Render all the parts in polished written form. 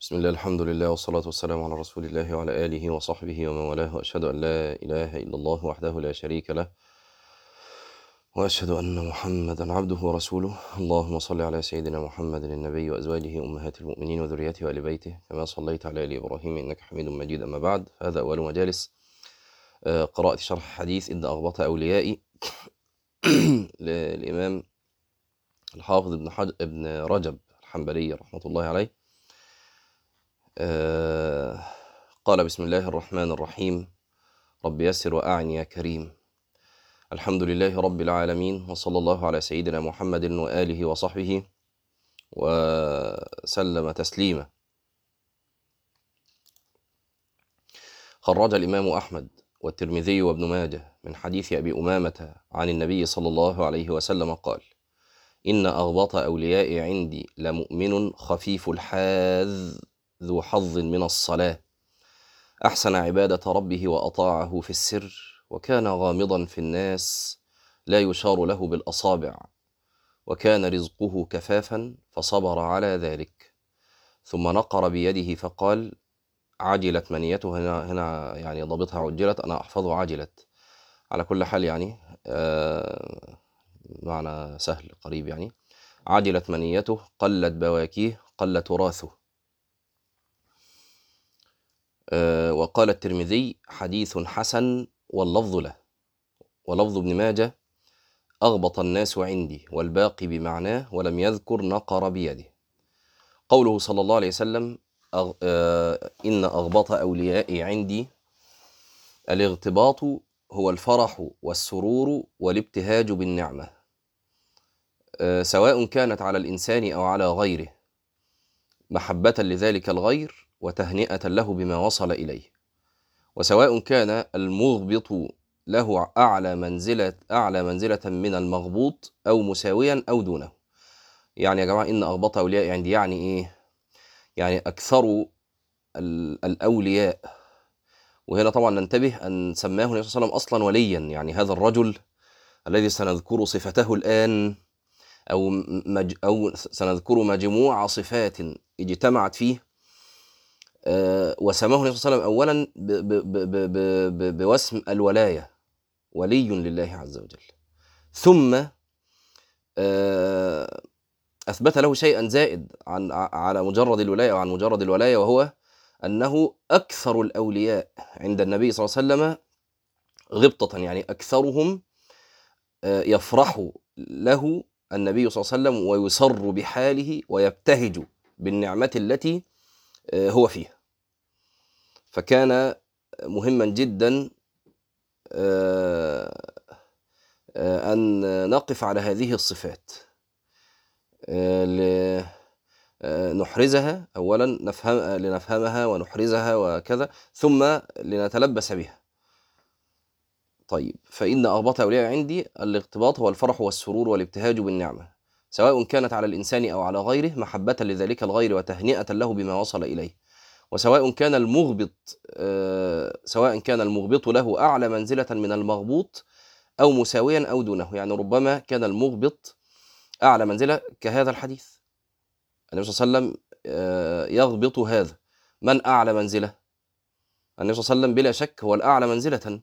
بسم الله، الحمد لله، والصلاة والسلام على رسول الله وعلى آله وصحبه ومن والاه، وأشهد أن لا إله إلا الله وحده لا شريك له، وأشهد أن محمدا عبده ورسوله. اللهم صل على سيدنا محمد النبي وأزواجه أمهات المؤمنين وذريته وآل بيته كما صليت على آل إبراهيم إنك حميد مجيد. أما بعد، هذا أول مجالس قراءة شرح حديث إن أغبط أوليائي للإمام الحافظ ابن رجب الحنبلي رحمة الله عليه. قال: بسم الله الرحمن الرحيم، رب يسر وأعني يا كريم. الحمد لله رب العالمين، وصلى الله على سيدنا محمد وآله وصحبه وسلم تسليما. خرج الإمام أحمد والترمذي وابن ماجه من حديث أبي أمامة عن النبي صلى الله عليه وسلم قال: إن أغبط أوليائي عندي لمؤمن خفيف الحاذ ذو حظ من الصلاة، أحسن عبادة ربه وأطاعه في السر، وكان غامضا في الناس لا يشار له بالأصابع، وكان رزقه كفافا فصبر على ذلك، ثم نقر بيده فقال: عجلت منيته. هنا يعني ضبطها عجلت، أنا أحفظه عجلت. على كل حال يعني معنى سهل قريب، يعني عجلت منيته، قلت بواكيه، قل تراثه. وقال الترمذي: حديث حسن واللفظ له. ولفظ ابن ماجه: أغبط الناس عندي، والباقي بمعناه، ولم يذكر نقر بيده. قوله صلى الله عليه وسلم: إن أغبط أوليائي عندي، الاغتباط هو الفرح والسرور والابتهاج بالنعمة، سواء كانت على الإنسان أو على غيره، محبة لذلك الغير وتهنئة له بما وصل إليه، وسواء كان المغبط له أعلى منزلة من المغبوط أو مساويا أو دونه. يعني يا جماعة، إن أغبط أولياء عندي يعني إيه؟ يعني أكثر الأولياء. وهنا طبعا ننتبه أن سماه النبي صلى الله عليه وسلم أصلا وليا، يعني هذا الرجل الذي سنذكر صفته الآن أو سنذكر مجموعة صفات اجتمعت فيه، وسماه النبي صلى الله عليه وسلم أولا بوسم الولاية، ولي لله عز وجل، ثم أثبت له شيئا زائد على مجرد الولاية وهو أنه أكثر الأولياء عند النبي صلى الله عليه وسلم غبطة، يعني أكثرهم يفرح له النبي صلى الله عليه وسلم ويسر بحاله ويبتهج بالنعمة التي هو فيها. فكان مهما جدا أن نقف على هذه الصفات لنحرزها، أولا لنفهمها ونحرزها وكذا، ثم لنتلبس بها. طيب، فإن أغبط أولياء عندي، الاغتباط هو الفرح والسرور والابتهاج بالنعمة، سواء كانت على الإنسان أو على غيره، محبة لذلك الغير وتهنئة له بما وصل إليه، وسواء كان المغبط له أعلى منزلة من المغبوط أو مساويا أو دونه. يعني ربما كان المغبط أعلى منزلة، كهذا الحديث النبي صلى الله عليه وسلم يغبط هذا. من أعلى منزلة؟ النبي صلى الله عليه وسلم بلا شك هو الأعلى منزلة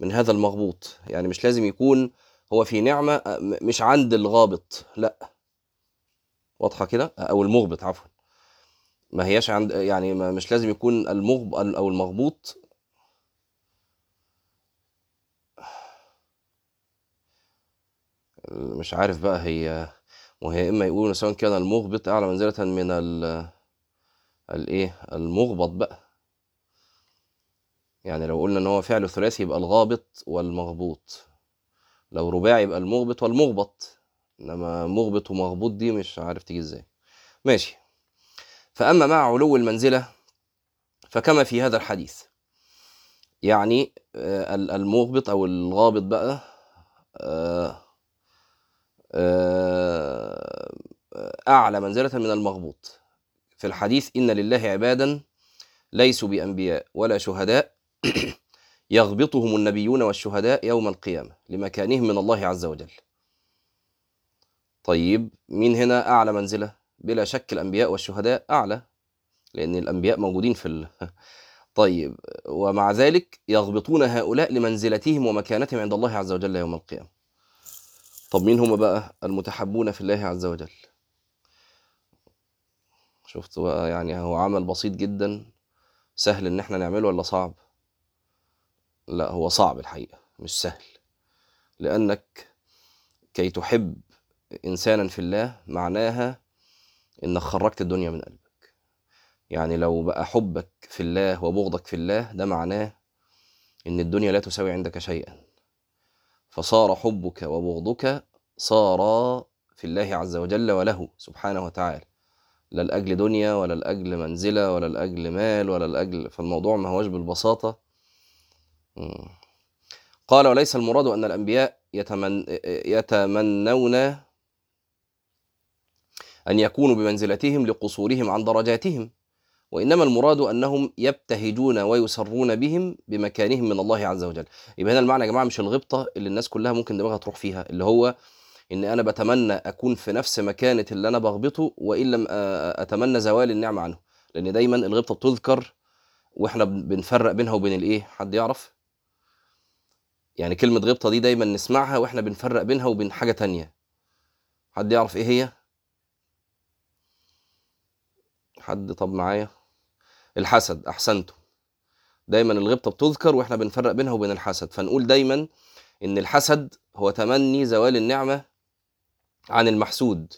من هذا المغبوط، يعني مش لازم يكون هو في نعمة مش عند الغابط، لا، واضحة كده، أو المغبط عفوا، ما هياش عند، يعني مش لازم يكون المغبط أو المغبوط مش عارف بقى هي، وهي إما يقولون سواء كان المغبط أعلى منزلة من المغبط بقى، يعني لو قلنا إن هو فعل ثلاثي يبقى الغابط والمغبوط، لو رباعي يبقى المغبط والمغبط، إنما مغبط ومغبوط دي مش عارف تيجي إزاي. ماشي. فأما مع علو المنزلة فكما في هذا الحديث، يعني المغبط أو الغابط بقى أعلى منزلة من المغبوط. في الحديث: إن لله عبادا ليسوا بأنبياء ولا شهداء يغبطهم النبيون والشهداء يوم القيامة لمكانهم من الله عز وجل. طيب، مين هنا أعلى منزلة؟ بلا شك الأنبياء والشهداء أعلى، لأن الأنبياء موجودين في طيب، ومع ذلك يغبطون هؤلاء لمنزلتهم ومكانتهم عند الله عز وجل يوم القيامة. طب مين هم بقى المتحبون في الله عز وجل؟ شفت بقى، يعني هو عمل بسيط جدا سهل ان احنا نعمله ولا صعب؟ لا هو صعب الحقيقة، مش سهل، لأنك كي تحب إنسانا في الله معناها إنك خرجت الدنيا من قلبك. يعني لو بقى حبك في الله وبغضك في الله ده معناه إن الدنيا لا تساوي عندك شيئا، فصار حبك وبغضك صارا في الله عز وجل وله سبحانه وتعالى، لا لأجل دنيا ولا لأجل منزلة ولا لأجل مال ولا لأجل، فالموضوع ما هوش بالبساطة. قال وليس المراد أن الأنبياء يتمنون أن يكونوا بمنزلتهم لقصورهم عن درجاتهم، وإنما المراد أنهم يبتهجون ويسرون بهم بمكانهم من الله عز وجل. يبقى هنا المعنى يا جماعة مش الغبطة اللي الناس كلها ممكن دماغها تروح فيها، اللي هو إن أنا بتمنى أكون في نفس مكانة اللي أنا بغبطه وإن لم أتمنى زوال النعمة عنه، لأن دايما الغبطة بتذكر وإحنا بنفرق بينها وبين الإيه؟ حد يعرف؟ يعني كلمة غبطة دي دايما نسمعها وإحنا بنفرق بينها وبين حاجة تانية، حد يعرف إيه هي؟ حد؟ طب معايا، الحسد. أحسنتم، دايما الغبطة بتذكر وإحنا بنفرق بينها وبين الحسد، فنقول دايما إن الحسد هو تمني زوال النعمة عن المحسود،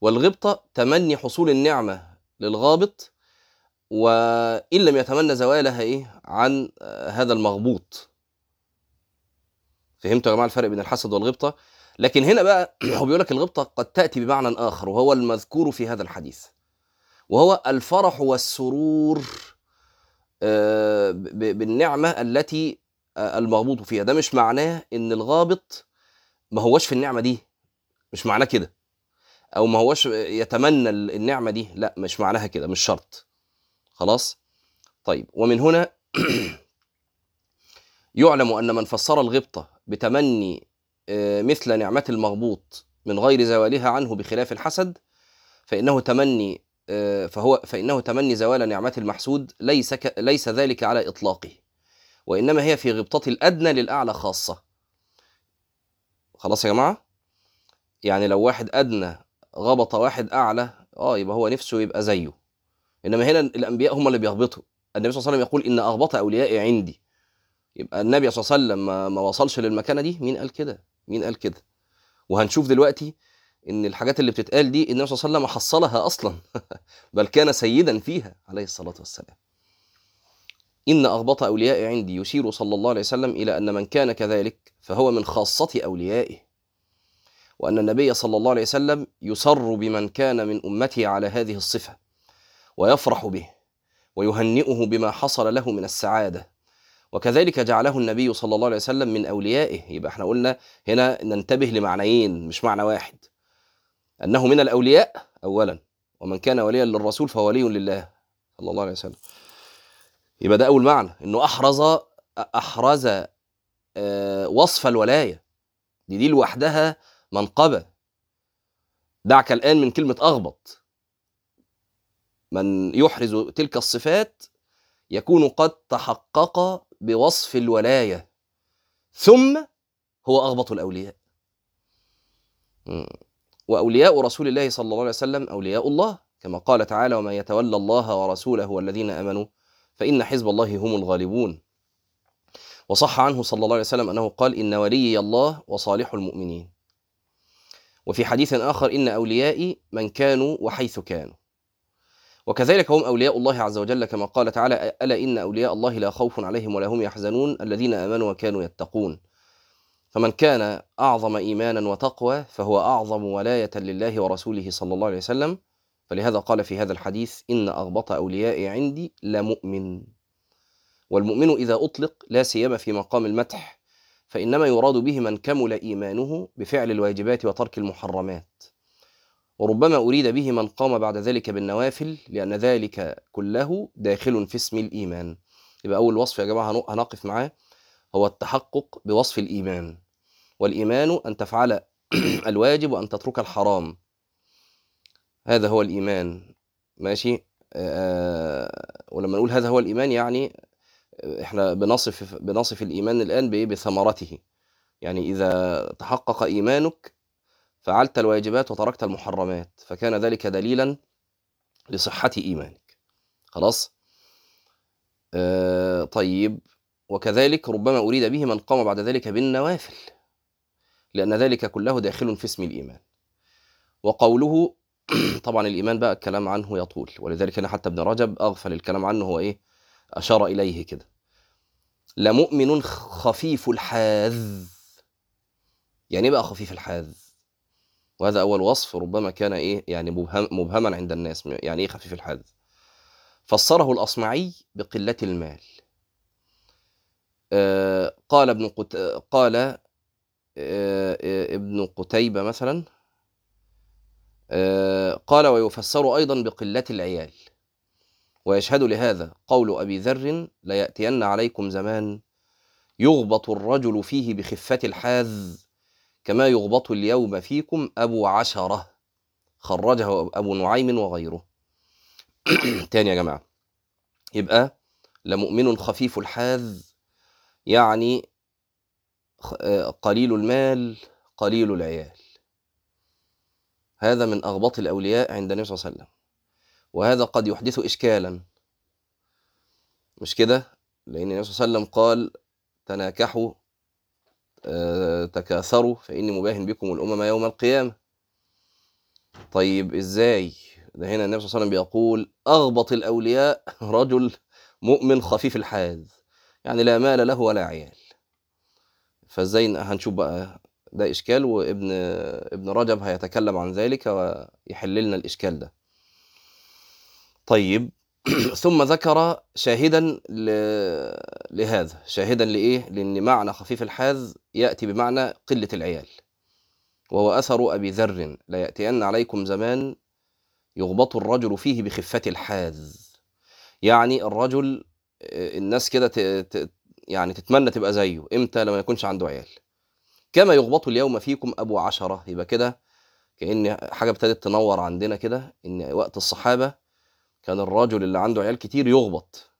والغبطة تمني حصول النعمة للغابط وإن لم يتمنى زوالها إيه؟ عن هذا المغبوط. فهمتوا يا جماعة الفرق بين الحسد والغبطة؟ لكن هنا بقى هو بيقولك الغبطة قد تأتي بمعنى آخر وهو المذكور في هذا الحديث، وهو الفرح والسرور بالنعمة التي المغبوط فيها. ده مش معناه إن الغابط ما هوش في النعمة دي، مش معناه كده، أو ما هوش يتمنى النعمة دي، لا مش معناها كده، مش شرط. خلاص؟ طيب، ومن هنا يعلم أن من فسر الغبطة بتمني مثل نعمة المغبوط من غير زوالها عنه بخلاف الحسد فإنه تمني زوال نعمة المحسود ليس ذلك على إطلاقه، وإنما هي في غبطة الأدنى للأعلى خاصة. خلاص يا جماعة؟ يعني لو واحد أدنى غبط واحد أعلى يبقى هو نفسه يبقى زيه، إنما هنا الأنبياء هم اللي بيغبطوا. النبي صلى الله عليه وسلم يقول إن أغبط أوليائي عندي، يبقى النبي صلى الله عليه وسلم ما وصلش للمكانة دي. مين قال كده؟ وهنشوف دلوقتي إن الحاجات اللي بتتقال دي النبي صلى الله عليه وسلم حصلها أصلا بل كان سيدا فيها عليه الصلاة والسلام. إن أغبط أوليائي عندي يشير صلى الله عليه وسلم إلى أن من كان كذلك فهو من خاصة أوليائه، وأن النبي صلى الله عليه وسلم يسر بمن كان من أمته على هذه الصفة ويفرح به ويهنئه بما حصل له من السعادة، وكذلك جعله النبي صلى الله عليه وسلم من أوليائه. يبقى احنا قلنا هنا ننتبه لمعنيين مش معنى واحد، أنه من الأولياء أولا، ومن كان وليا للرسول فهو ولي لله صلى الله عليه وسلم. يبقى ده أول معنى، أنه أحرز وصف الولاية دي لوحدها منقبة. دعك الآن من كلمة أغبط، من يحرز تلك الصفات يكون قد تحقق بوصف الولاية، ثم هو أغبط الأولياء. وأولياء رسول الله صلى الله عليه وسلم أولياء الله، كما قال تعالى: وما يتولى الله ورسوله والذين آمنوا فإن حزب الله هم الغالبون. وصح عنه صلى الله عليه وسلم أنه قال: إن وليي الله وصالح المؤمنين. وفي حديث آخر: إن أوليائي من كانوا وحيث كانوا. وكذلك هم أولياء الله عز وجل، كما قال تعالى: ألا إن أولياء الله لا خوف عليهم ولا هم يحزنون الذين آمنوا وكانوا يتقون. فمن كان أعظم إيمانا وتقوى فهو أعظم ولاية لله ورسوله صلى الله عليه وسلم، فلهذا قال في هذا الحديث: إن أغبط أوليائي عندي لمؤمن. والمؤمن إذا أطلق لا سيما في مقام المدح فإنما يراد به من كمل إيمانه بفعل الواجبات وترك المحرمات، وربما أريد به من قام بعد ذلك بالنوافل، لأن ذلك كله داخل في اسم الإيمان. يبقى أول وصف يا جماعة هنقف معاه هو التحقق بوصف الإيمان، والإيمان أن تفعل الواجب وأن تترك الحرام، هذا هو الإيمان. ماشي، ولما نقول هذا هو الإيمان يعني احنا بنصف الإيمان الآن بثمرته. يعني إذا تحقق إيمانك فعلت الواجبات وتركت المحرمات فكان ذلك دليلا لصحة إيمانك. خلاص. طيب. وكذلك ربما أريد به من قام بعد ذلك بالنوافل لأن ذلك كله داخل في اسم الإيمان. وقوله طبعا الإيمان بقى الكلام عنه يطول، ولذلك أنا حتى ابن رجب أغفل الكلام عنه، هو إيه أشار إليه كده. لمؤمن خفيف الحاذ. يعني بقى خفيف الحاذ؟ وهذا أول وصف ربما كان إيه يعني مبهما عند الناس، يعني إيه خفيف الحاذ؟ فسره الأصمعي بقلة المال. قال ابن قتيبة مثلا قال ويفسر أيضا بقلة العيال. ويشهد لهذا قول أبي ذر ليأتين عليكم زمان يغبط الرجل فيه بخفة الحاذ كما يغبط اليوم فيكم أبو عشرة، خرجه أبو نعيم وغيره. تاني يا جماعة، يبقى لمؤمن خفيف الحاذ يعني قليل المال قليل العيال. هذا من أغبط الأولياء عند النبي صلى الله عليه وسلم، وهذا قد يحدث إشكالا، مش كده؟ لأن النبي صلى الله عليه وسلم قال تناكحوا تكاثروا فإني مباهن بكم الأمم يوم القيامة. طيب إزاي ده؟ هنا النبي صلى الله عليه وسلم بيقول أغبط الأولياء رجل مؤمن خفيف الحاذ، يعني لا مال له ولا عيال. فازاي؟ هنشوف بقى ده إشكال، وابن رجب هيتكلم عن ذلك ويحل لنا الإشكال ده. طيب. ثم ذكر شاهدا لهذا، شاهدا لإيه؟ لأن معنى خفيف الحاذ يأتي بمعنى قلة العيال، وهو أثر أبي ذر ليأتين عليكم زمان يغبط الرجل فيه بخفة الحاذ. يعني الرجل الناس كده يعني تتمنى تبقى زيه، إمتى؟ لما يكونش عنده عيال. كما يغبط اليوم فيكم أبو عشرة، يبقى كده كأن حاجة ابتدت تنور عندنا كده، إن وقت الصحابة كان الرجل اللي عنده عيال كتير يغبط،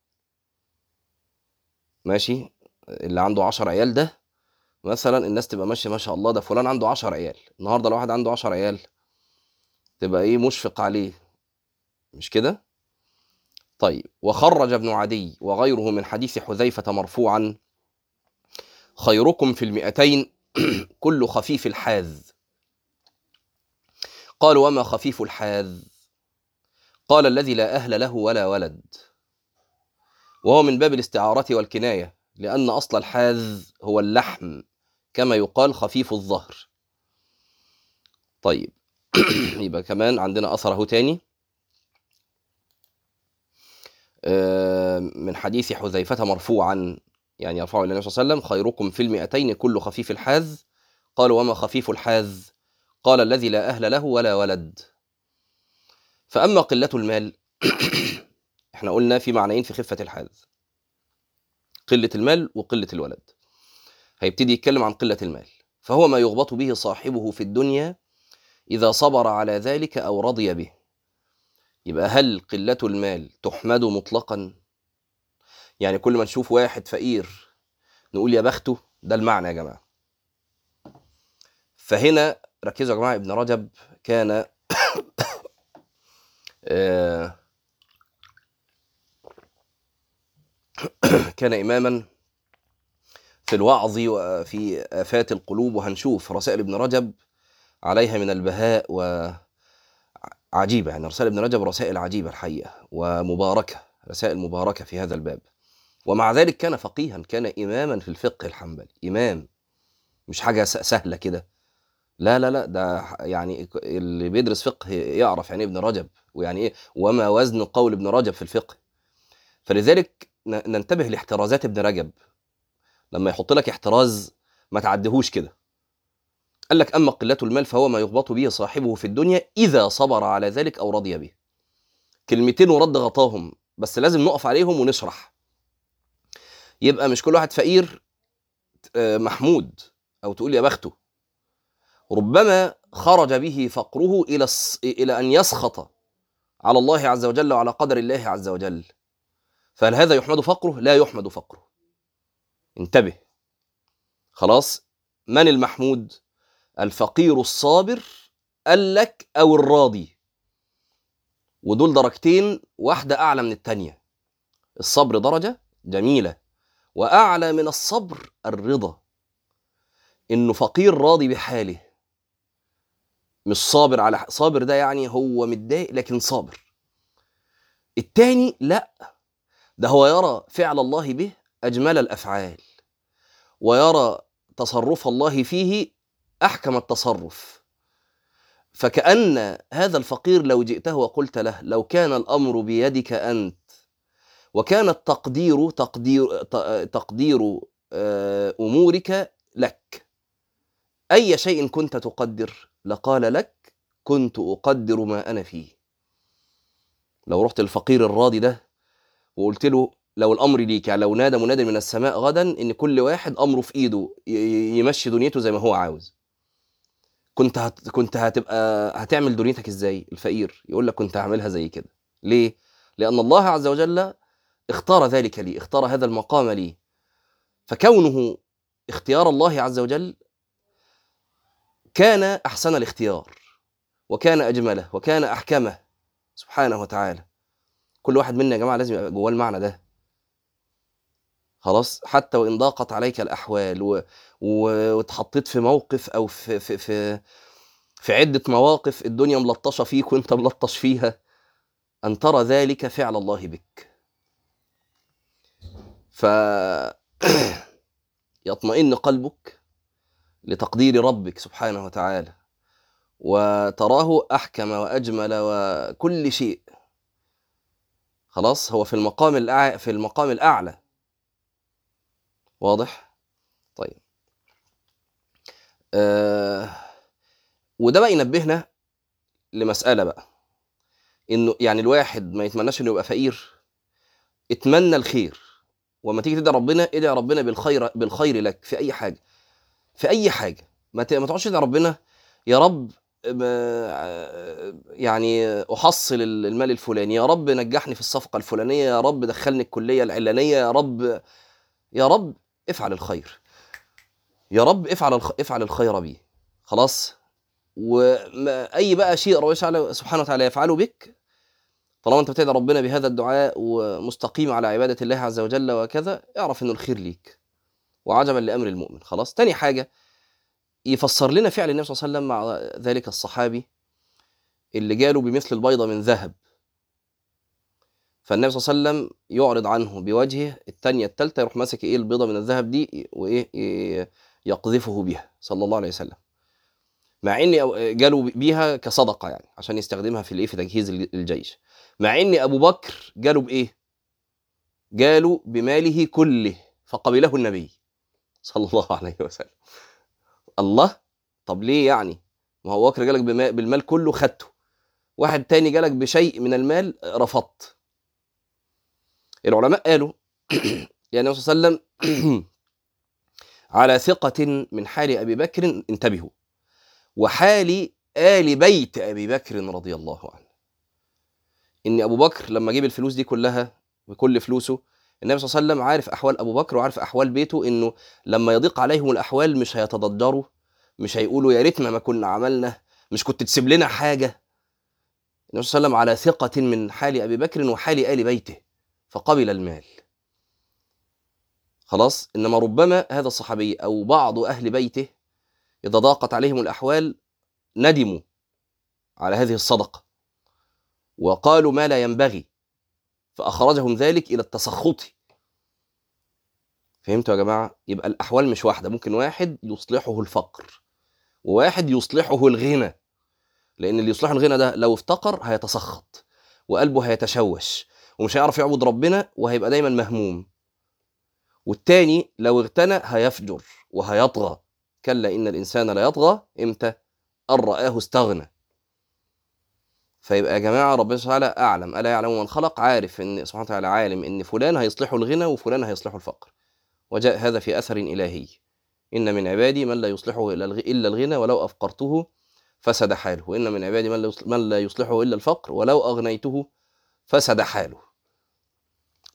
ماشي؟ اللي عنده 10 عيال ده مثلا الناس تبقى ماشي ما شاء الله ده فلان عنده 10 عيال. النهاردة لو واحد عنده 10 عيال تبقى إيه مشفق عليه، مش كده؟ طيب. وخرج ابن عدي وغيره من حديث حذيفة مرفوعا خيركم في 200 كل خفيف الحاذ. قال وما خفيف الحاذ؟ قال الذي لا أهل له ولا ولد، وهو من باب الاستعارة والكناية، لأن أصل الحاذ هو اللحم كما يقال خفيف الظهر. طيب. يبقى كمان عندنا أثره تاني من حديث حذيفة مرفوعا، يعني يرفعه إلى النبي صلى الله عليه وسلم خيركم في 200 كل خفيف الحاذ. قال وما خفيف الحاذ؟ قال الذي لا أهل له ولا ولد. فأما قلة المال احنا قلنا في معنيين في خفة الحاذ، قلة المال وقلة الولد. هيبتدي يتكلم عن قلة المال، فهو ما يغبط به صاحبه في الدنيا إذا صبر على ذلك أو رضي به. يبقى هل قلة المال تحمد مطلقا؟ يعني كل ما نشوف واحد فقير نقول يا بخته، ده المعنى يا جماعة. فهنا ركزوا يا جماعة، ابن رجب كان كان إماما في الوعظ وفي آفات القلوب، وهنشوف رسائل ابن رجب عليها من البهاء وعجيبة. يعني رسائل ابن رجب رسائل عجيبة الحقيقة ومباركة، رسائل مباركة في هذا الباب. ومع ذلك كان فقيها، كان إماما في الفقه الحنبلي، إمام مش حاجة سهلة كده، لا لا لا، ده يعني اللي بيدرس فقه يعرف يعني ابن رجب ويعني إيه وما وزن قول ابن رجب في الفقه. فلذلك ننتبه لاحترازات ابن رجب، لما يحط لك احتراز ما تعدهوش كده. قال لك أما قلة المال فهو ما يغبط به صاحبه في الدنيا إذا صبر على ذلك أو رضي به. كلمتين ورد غطاهم، بس لازم نقف عليهم ونشرح. يبقى مش كل واحد فقير محمود أو تقول يا بخته، ربما خرج به فقره إلى أن يسخط على الله عز وجل وعلى قدر الله عز وجل. فهل هذا يحمد فقره؟ لا يحمد فقره. انتبه خلاص. من المحمود؟ الفقير الصابر قال لك، أو الراضي، ودول درجتين، واحدة أعلى من التانية. الصبر درجة جميلة، وأعلى من الصبر الرضا، إنه فقير راضي بحاله، مش صابر على صابر. ده يعني هو متضايق لكن صابر. التاني لأ، ده هو يرى فعل الله به أجمل الأفعال، ويرى تصرف الله فيه أحكم التصرف. فكأن هذا الفقير لو جئته وقلت له لو كان الأمر بيدك أنت وكان التقدير تقدير أمورك لك، أي شيء كنت تقدر؟ لقال لك كنت أقدر ما أنا فيه. لو رحت الفقير الراضي ده وقلت له لو الأمر ليك، يعني لو نادى منادى من السماء غدا إن كل واحد أمره في إيده يمشي دنيته زي ما هو عاوز، كنت هتبقى هتعمل دنيتك إزاي؟ الفقير يقول لك كنت هعملها زي كده. ليه؟ لأن الله عز وجل اختار ذلك لي، اختار هذا المقام لي. فكونه اختيار الله عز وجل كان أحسن الاختيار، وكان أجمله، وكان أحكمه سبحانه وتعالى. كل واحد منا يا جماعة لازم يبقى جواه المعنى ده خلاص. حتى وإن ضاقت عليك الأحوال واتحطيت في موقف أو في عدة مواقف الدنيا ملطشة فيك وإنت ملطش فيها، أن ترى ذلك فعل الله بك، فيطمئن قلبك لتقدير ربك سبحانه وتعالى، وتراه أحكم وأجمل وكل شيء. خلاص هو في المقام الأعلى. واضح؟ طيب وده بقى ينبهنا لمسألة بقى، إنه يعني الواحد ما يتمناش إنه يبقى فقير، اتمنى الخير. وما تيجي تدعي ربنا ادعي ربنا بالخير لك في أي حاجة، في أي حاجة. ما تقعدش تدعي ربنا يا رب يعني أحصل المال الفلاني، يا رب نجحني في الصفقة الفلانية، يا رب دخلني الكلية العلانية، يا رب افعل الخير، يا رب افعل الخير بي. خلاص. وأي بقى شيء ربنا سبحانه وتعالى يفعله بك، طالما أنت بتدعي ربنا بهذا الدعاء ومستقيم على عبادة الله عز وجل وكذا، اعرف إنه الخير ليك، وعجبا لأمر المؤمن. خلاص. تاني حاجة يفسر لنا فعل النبي صلى الله عليه وسلم مع ذلك الصحابي اللي جاله بمثل البيضة من ذهب، فالنبي صلى الله عليه وسلم يعرض عنه بوجهه، الثانية الثالثة يروح ماسك ايه البيضة من الذهب دي وايه يقذفه بها صلى الله عليه وسلم، مع ان جاله بيها كصدقة يعني عشان يستخدمها في تجهيز الجيش، مع ان ابو بكر جاله بايه؟ جاله بماله كله فقبله النبي صلى الله عليه وسلم. الله، طب ليه يعني؟ ما هو بكر جالك بالمال كله خدته، واحد تاني جالك بشيء من المال رفضت. العلماء قالوا يعني النبي صلى الله عليه وسلم على ثقة من حال أبي بكر، انتبهوا، وحال آل بيت أبي بكر رضي الله عنه. إن أبو بكر لما جيب الفلوس دي كلها بكل فلوسه، النبي صلى الله عليه وسلم عارف أحوال أبو بكر وعارف أحوال بيته، إنه لما يضيق عليهم الأحوال مش هيتضجروا، مش هيقولوا يا ريتنا ما كنا عملنا، مش كنت تسيب لنا حاجة. النبي صلى الله عليه وسلم على ثقة من حال أبي بكر وحال آل بيته فقبل المال. خلاص. إنما ربما هذا الصحابي أو بعض أهل بيته إذا ضاقت عليهم الأحوال ندموا على هذه الصدقة وقالوا ما لا ينبغي، فأخرجهم ذلك إلى التسخط. فهمتوا يا جماعة؟ يبقى الأحوال مش واحدة، ممكن واحد يصلحه الفقر وواحد يصلحه الغنى، لأن اللي يصلحه الغنى ده لو افتقر هيتسخط وقلبه هيتشوش ومش هيعرف يعبد ربنا وهيبقى دايما مهموم، والتاني لو اغتنى هيفجر وهيطغى. كلا إن الإنسان لا يطغى إمتى؟ أن رآه استغنى. فيبقى يا جماعة ربنا سبحانه وتعالى أعلم، ألا يعلم من خلق، عارف إن سبحانه وتعالى عالم إن فلان هيصلحه الغنى وفلان هيصلحه الفقر. وجاء هذا في أثر إلهي، إن من عبادي من لا يصلحه إلا الغنى ولو أفقرته فسد حاله، وإن من عبادي من لا يصلحه إلا الفقر ولو أغنيته فسد حاله.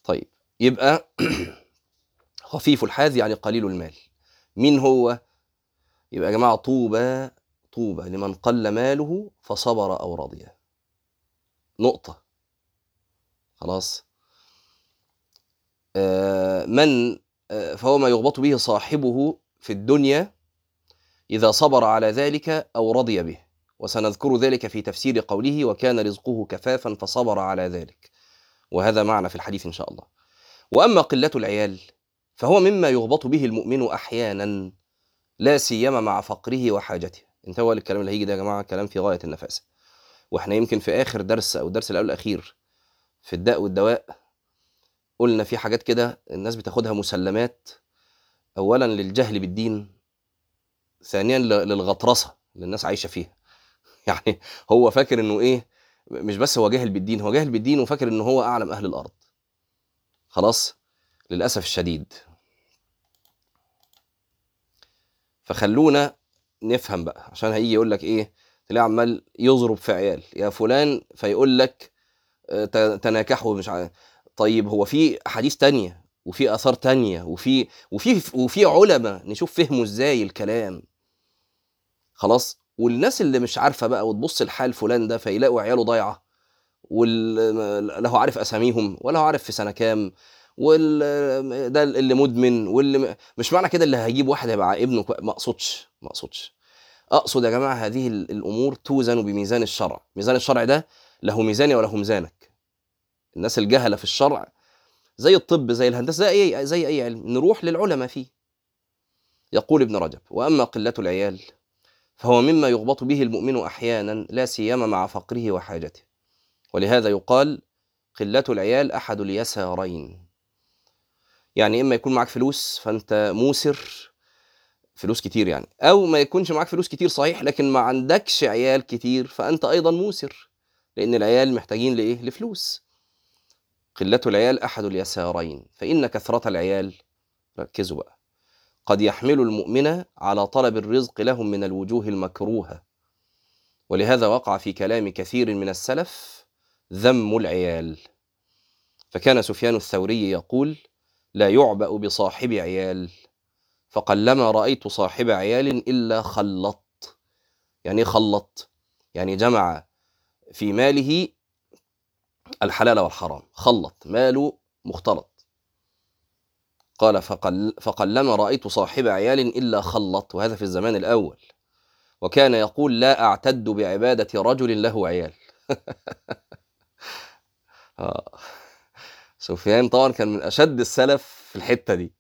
طيب يبقى خفيف الحاذ يعني قليل المال. مين هو؟ يبقى يا جماعة طوبى طوبى لمن قل ماله فصبر أو رضي. نقطة خلاص. من فهو ما يغبط به صاحبه في الدنيا إذا صبر على ذلك أو رضي به، وسنذكر ذلك في تفسير قوله وكان رزقه كفافا فصبر على ذلك، وهذا معنا في الحديث إن شاء الله. وأما قلة العيال فهو مما يغبط به المؤمن أحيانا لا سيما مع فقره وحاجته. انتهى الكلام اللي هيجي ده يا جماعة، كلام في غاية النفاسة، وإحنا يمكن في آخر درس أو الدرس الأول الأخير في الداء والدواء قلنا في حاجات كده الناس بتاخدها مسلمات، أولا للجهل بالدين، ثانيا للغطرسة اللي الناس عايشة فيها. يعني هو فاكر انه ايه، مش بس هو جاهل بالدين، هو جاهل بالدين وفاكر انه هو اعلم اهل الارض. خلاص للأسف الشديد. فخلونا نفهم بقى، عشان هيجي يقول لك ايه، تلاقي عمال يضرب في عيال يا فلان فيقول لك تناكحوا مش عارف. طيب هو في حديث تانية وفي آثار تانية وفي علماء نشوف فهموا ازاي الكلام. خلاص. والناس اللي مش عارفة بقى وتبص الحال فلان ده فيلاقوا عياله ضايعة ولا هو عارف أساميهم ولا هو عارف في سنة كام، وده اللي مدمن واللي مش معنى كده اللي هيجيب واحد هيبقى ابنه. ما أقصدش أقصد يا جماعة هذه الأمور توزن بميزان الشرع. ميزان الشرع ده له ميزاني وله ميزانك. الناس الجهلة في الشرع زي الطب زي الهندسة زي أي علم، نروح للعلماء فيه. يقول ابن رجب وأما قلة العيال فهو مما يغبط به المؤمن أحيانا لا سيما مع فقره وحاجته، ولهذا يقال قلة العيال أحد اليسارين. يعني إما يكون معك فلوس فأنت موسر فلوس كتير يعني، أو ما يكونش معك فلوس كتير صحيح لكن ما عندكش عيال كتير فأنت أيضا موسر، لأن العيال محتاجين لإيه؟ لفلوس. قلة العيال أحد اليسارين، فإن كثرة العيال، ركزوا بقى، قد يحمل المؤمن على طلب الرزق لهم من الوجوه المكروهة، ولهذا وقع في كلام كثير من السلف ذم العيال. فكان سفيان الثوري يقول لا يعبأ بصاحب عيال، فقلما رأيت صاحب عيال إلا خلط. يعني خلط يعني جمع في ماله الحلال والحرام، خلط ماله مختلط. قال فقلما رأيت صاحب عيال إلا خلط، وهذا في الزمان الأول. وكان يقول لا أعتد بعبادة رجل له عيال. سفيان طبعا كان من أشد السلف في الحتة دي،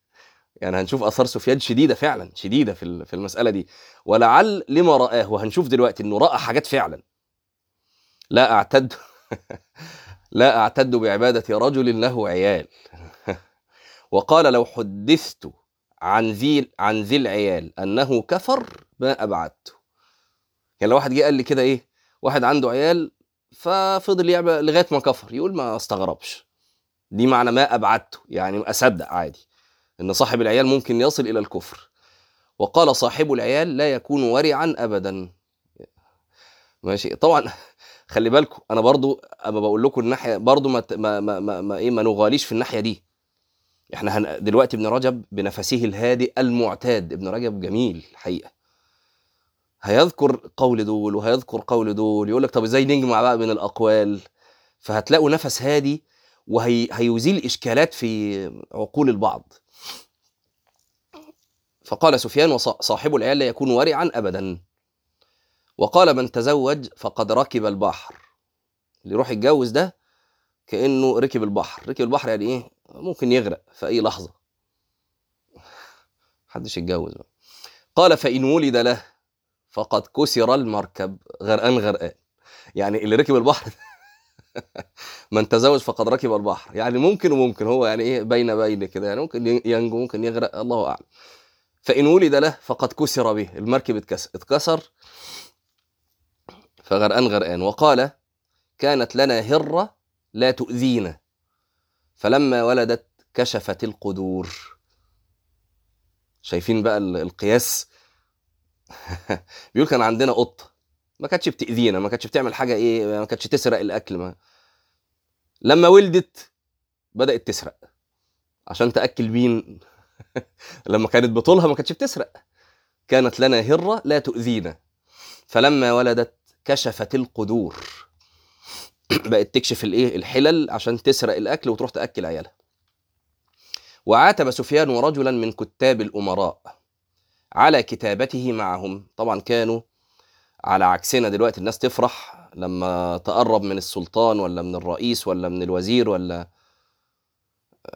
يعني هنشوف أثر سفيان شديدة فعلا شديدة في المسألة دي، ولعل لما رآه، وهنشوف دلوقتي أنه رأى حاجات فعلا. لا أعتد بعبادة رجل له عيال. وقال لو حدثت عن ذي العيال أنه كفر ما أبعدته. يعني لو واحد جه قال لي كده إيه، واحد عنده عيال ففضل يعمل لغاية ما كفر، يقول ما استغربش، دي معنى ما أبعدته، يعني أصدق عادي إن صاحب العيال ممكن يصل إلى الكفر. وقال صاحب العيال لا يكون ورعا أبدا. ماشي طبعا. خلي بالكم انا برضو اما بقول لكم الناحيه برضو ما نغاليش في الناحيه دي. احنا دلوقتي ابن رجب بنفسه الهادئ المعتاد، ابن رجب جميل حقيقه، هيذكر قول دول وهيذكر قول دول، يقول لك طب ازاي نجمع بقى بين الاقوال، فهتلاقوا نفس هادي وهيزيل اشكالات في عقول البعض. فقال سفيان وصاحب العيال لا يكون ورعا ابدا. وقال من تزوج فقد ركب البحر. اللي يروح يتجوز ده كأنه ركب البحر. ركب البحر يعني ايه؟ ممكن يغرق في اي لحظة، محدش يتجوز. قال فإن ولد له فقد كسر المركب، غرقان. يعني اللي ركب البحر من تزوج فقد ركب البحر، يعني ممكن وممكن، هو يعني ايه بين كده، يعني ممكن ينجو ممكن يغرق، الله اعلم. فإن ولد له فقد كسر به، المركب اتكسر فغرقان. وقال كانت لنا هرة لا تؤذينا، فلما ولدت كشفت القدور. شايفين بقى القياس. بيقول كان عندنا قطة ما كانتش بتأذينا، ما كانتش بتعمل حاجة ايه، ما كانتش تسرق الاكل. ما لما ولدت بدأت تسرق عشان تأكل مين؟ لما كانت بطولها ما كانتش بتسرق، كانت لنا هرة لا تؤذينا. فلما ولدت كشفت القدور، بقت تكشف الايه الحلل عشان تسرق الاكل وتروح تأكل عيالها. وعاتب سفيان رجلا من كتاب الأمراء على كتابته معهم. طبعا كانوا على عكسنا دلوقتي، الناس تفرح لما تقرب من السلطان ولا من الرئيس ولا من الوزير، ولا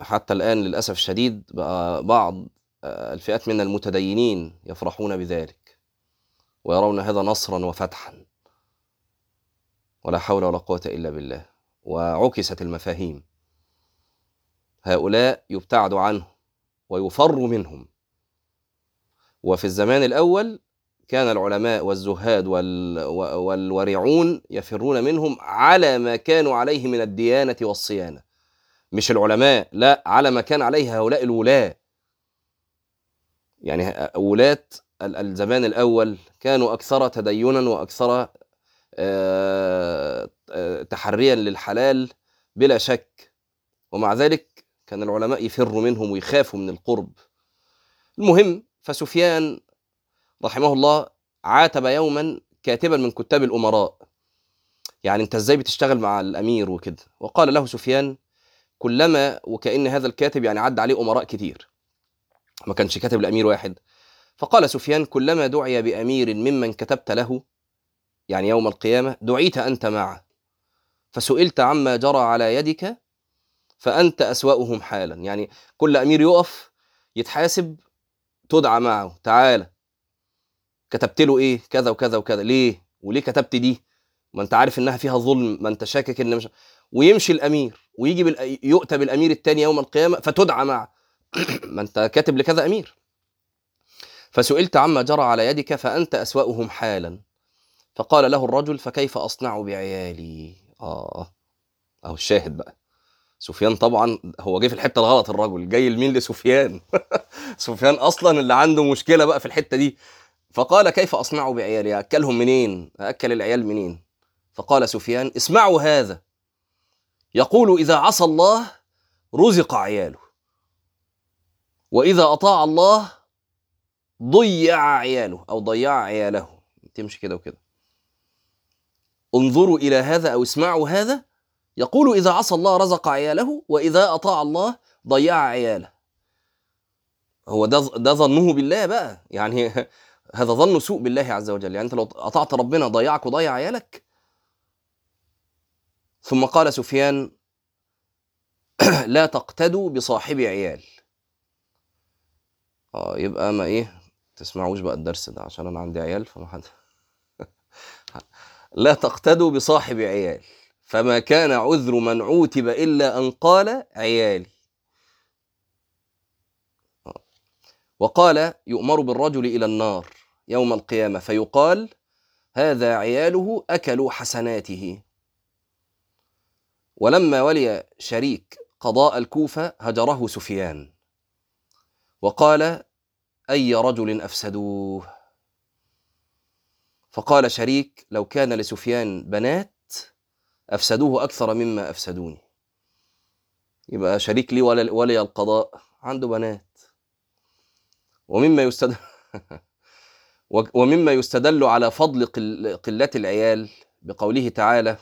حتى الآن للأسف الشديد بقى بعض الفئات من المتدينين يفرحون بذلك ويرون هذا نصرا وفتحا. ولا حول ولا قوة إلا بالله. وعكست المفاهيم، هؤلاء يبتعد عنه ويفر منهم. وفي الزمان الأول كان العلماء والزهاد والورعون يفرون منهم على ما كانوا عليه من الديانة والصيانة. مش العلماء، لا، على ما كان عليه هؤلاء الولاة. يعني ولاة الزمان الأول كانوا أكثر تدينا وأكثر تحريا للحلال بلا شك، ومع ذلك كان العلماء يفروا منهم ويخافوا من القرب. المهم، فسفيان رحمه الله عاتب يوما كاتبا من كتاب الأمراء، يعني أنت إزاي بتشتغل مع الأمير وكده. وقال له سفيان كلما، وكأن هذا الكاتب يعني عد عليه أمراء كتير، ما كانش كاتب الأمير واحد. فقال سفيان كلما دعي بأمير ممن كتبت له، يعني يوم القيامة، دعيت أنت معه، فسئلت عما جرى على يدك فأنت أسوأهم حالا. يعني كل أمير يقف يتحاسب تدعى معه، تعالى كتبت له ايه كذا وكذا وكذا، ليه وليه كتبت دي، ما انت عارف انها فيها ظلم، ما انت شاكك ان مش... ويمشي الامير ويجي يؤتى بالامير التاني يوم القيامه فتدعى معه ما انت كاتب لكذا امير. فسئلت عما جرى على يدك فانت اسوأهم حالا. فقال له الرجل فكيف اصنع بعيالي. اهو الشاهد بقى. سفيان طبعا هو جاي في الحته الغلط، الرجل جاي لمين؟ لسفيان. سفيان اصلا اللي عنده مشكله بقى في الحته دي. فقال كيف أصنع بعيالي، أكلهم منين، أكل العيال منين؟ فقال سفيان اسمعوا هذا يقول إذا عصى الله رزق عياله، وإذا أطاع الله ضيع عياله أو ضيع عياله. تمشي كده وكده. انظروا إلى هذا أو اسمعوا هذا يقول إذا عصى الله رزق عياله، وإذا أطاع الله ضيع عياله. هو ده ظنه بالله بقى، يعني هذا ظن سوء بالله عز وجل. يعني أنت لو أطعت ربنا ضيعك وضيع عيالك. ثم قال سفيان لا تقتدوا بصاحب عيال. يبقى ما إيه، تسمعوش بقى الدرس ده عشان أنا عندي عيال لا تقتدوا بصاحب عيال فما كان عذر من عوتب إلا أن قال عيالي. وقال يؤمر بالرجل إلى النار يوم القيامة فيقال هذا عياله أكلوا حسناته. ولما ولي شريك قضاء الكوفة هجره سفيان وقال أي رجل أفسدوه. فقال شريك لو كان لسفيان بنات أفسدوه أكثر مما أفسدوني. يبقى شريك لي ولي القضاء عنده بنات. ومما يستدل على فضل قلة العيال بقوله تعالى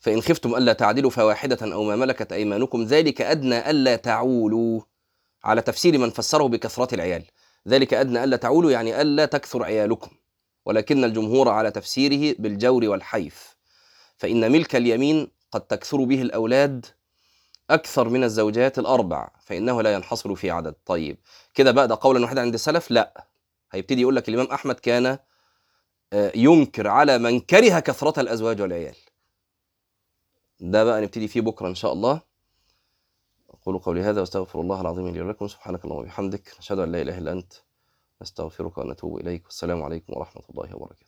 فإن خفتم ألا تعدلوا فواحدة أو ما ملكت أيمانكم ذلك أدنى ألا تعولوا، على تفسير من فسره بكثرة العيال. ذلك أدنى ألا تعولوا يعني ألا تكثر عيالكم، ولكن الجمهور على تفسيره بالجور والحيف، فإن ملك اليمين قد تكثر به الأولاد أكثر من الزوجات الأربع فإنه لا ينحصر في عدد. طيب كده بقى ده قولا واحدا عند السلف؟ لا، هيبتدي يقول لك الإمام أحمد كان ينكر على من كره كثرة الأزواج والعيال. ده بقى نبتدي فيه بكرة إن شاء الله. أقول قولي هذا واستغفر الله العظيم لي ولكم. سبحانك اللهم وبحمدك، أشهد أن لا إله إلا أنت، نستغفرك ونتوب إليك. والسلام عليكم ورحمة الله وبركاته.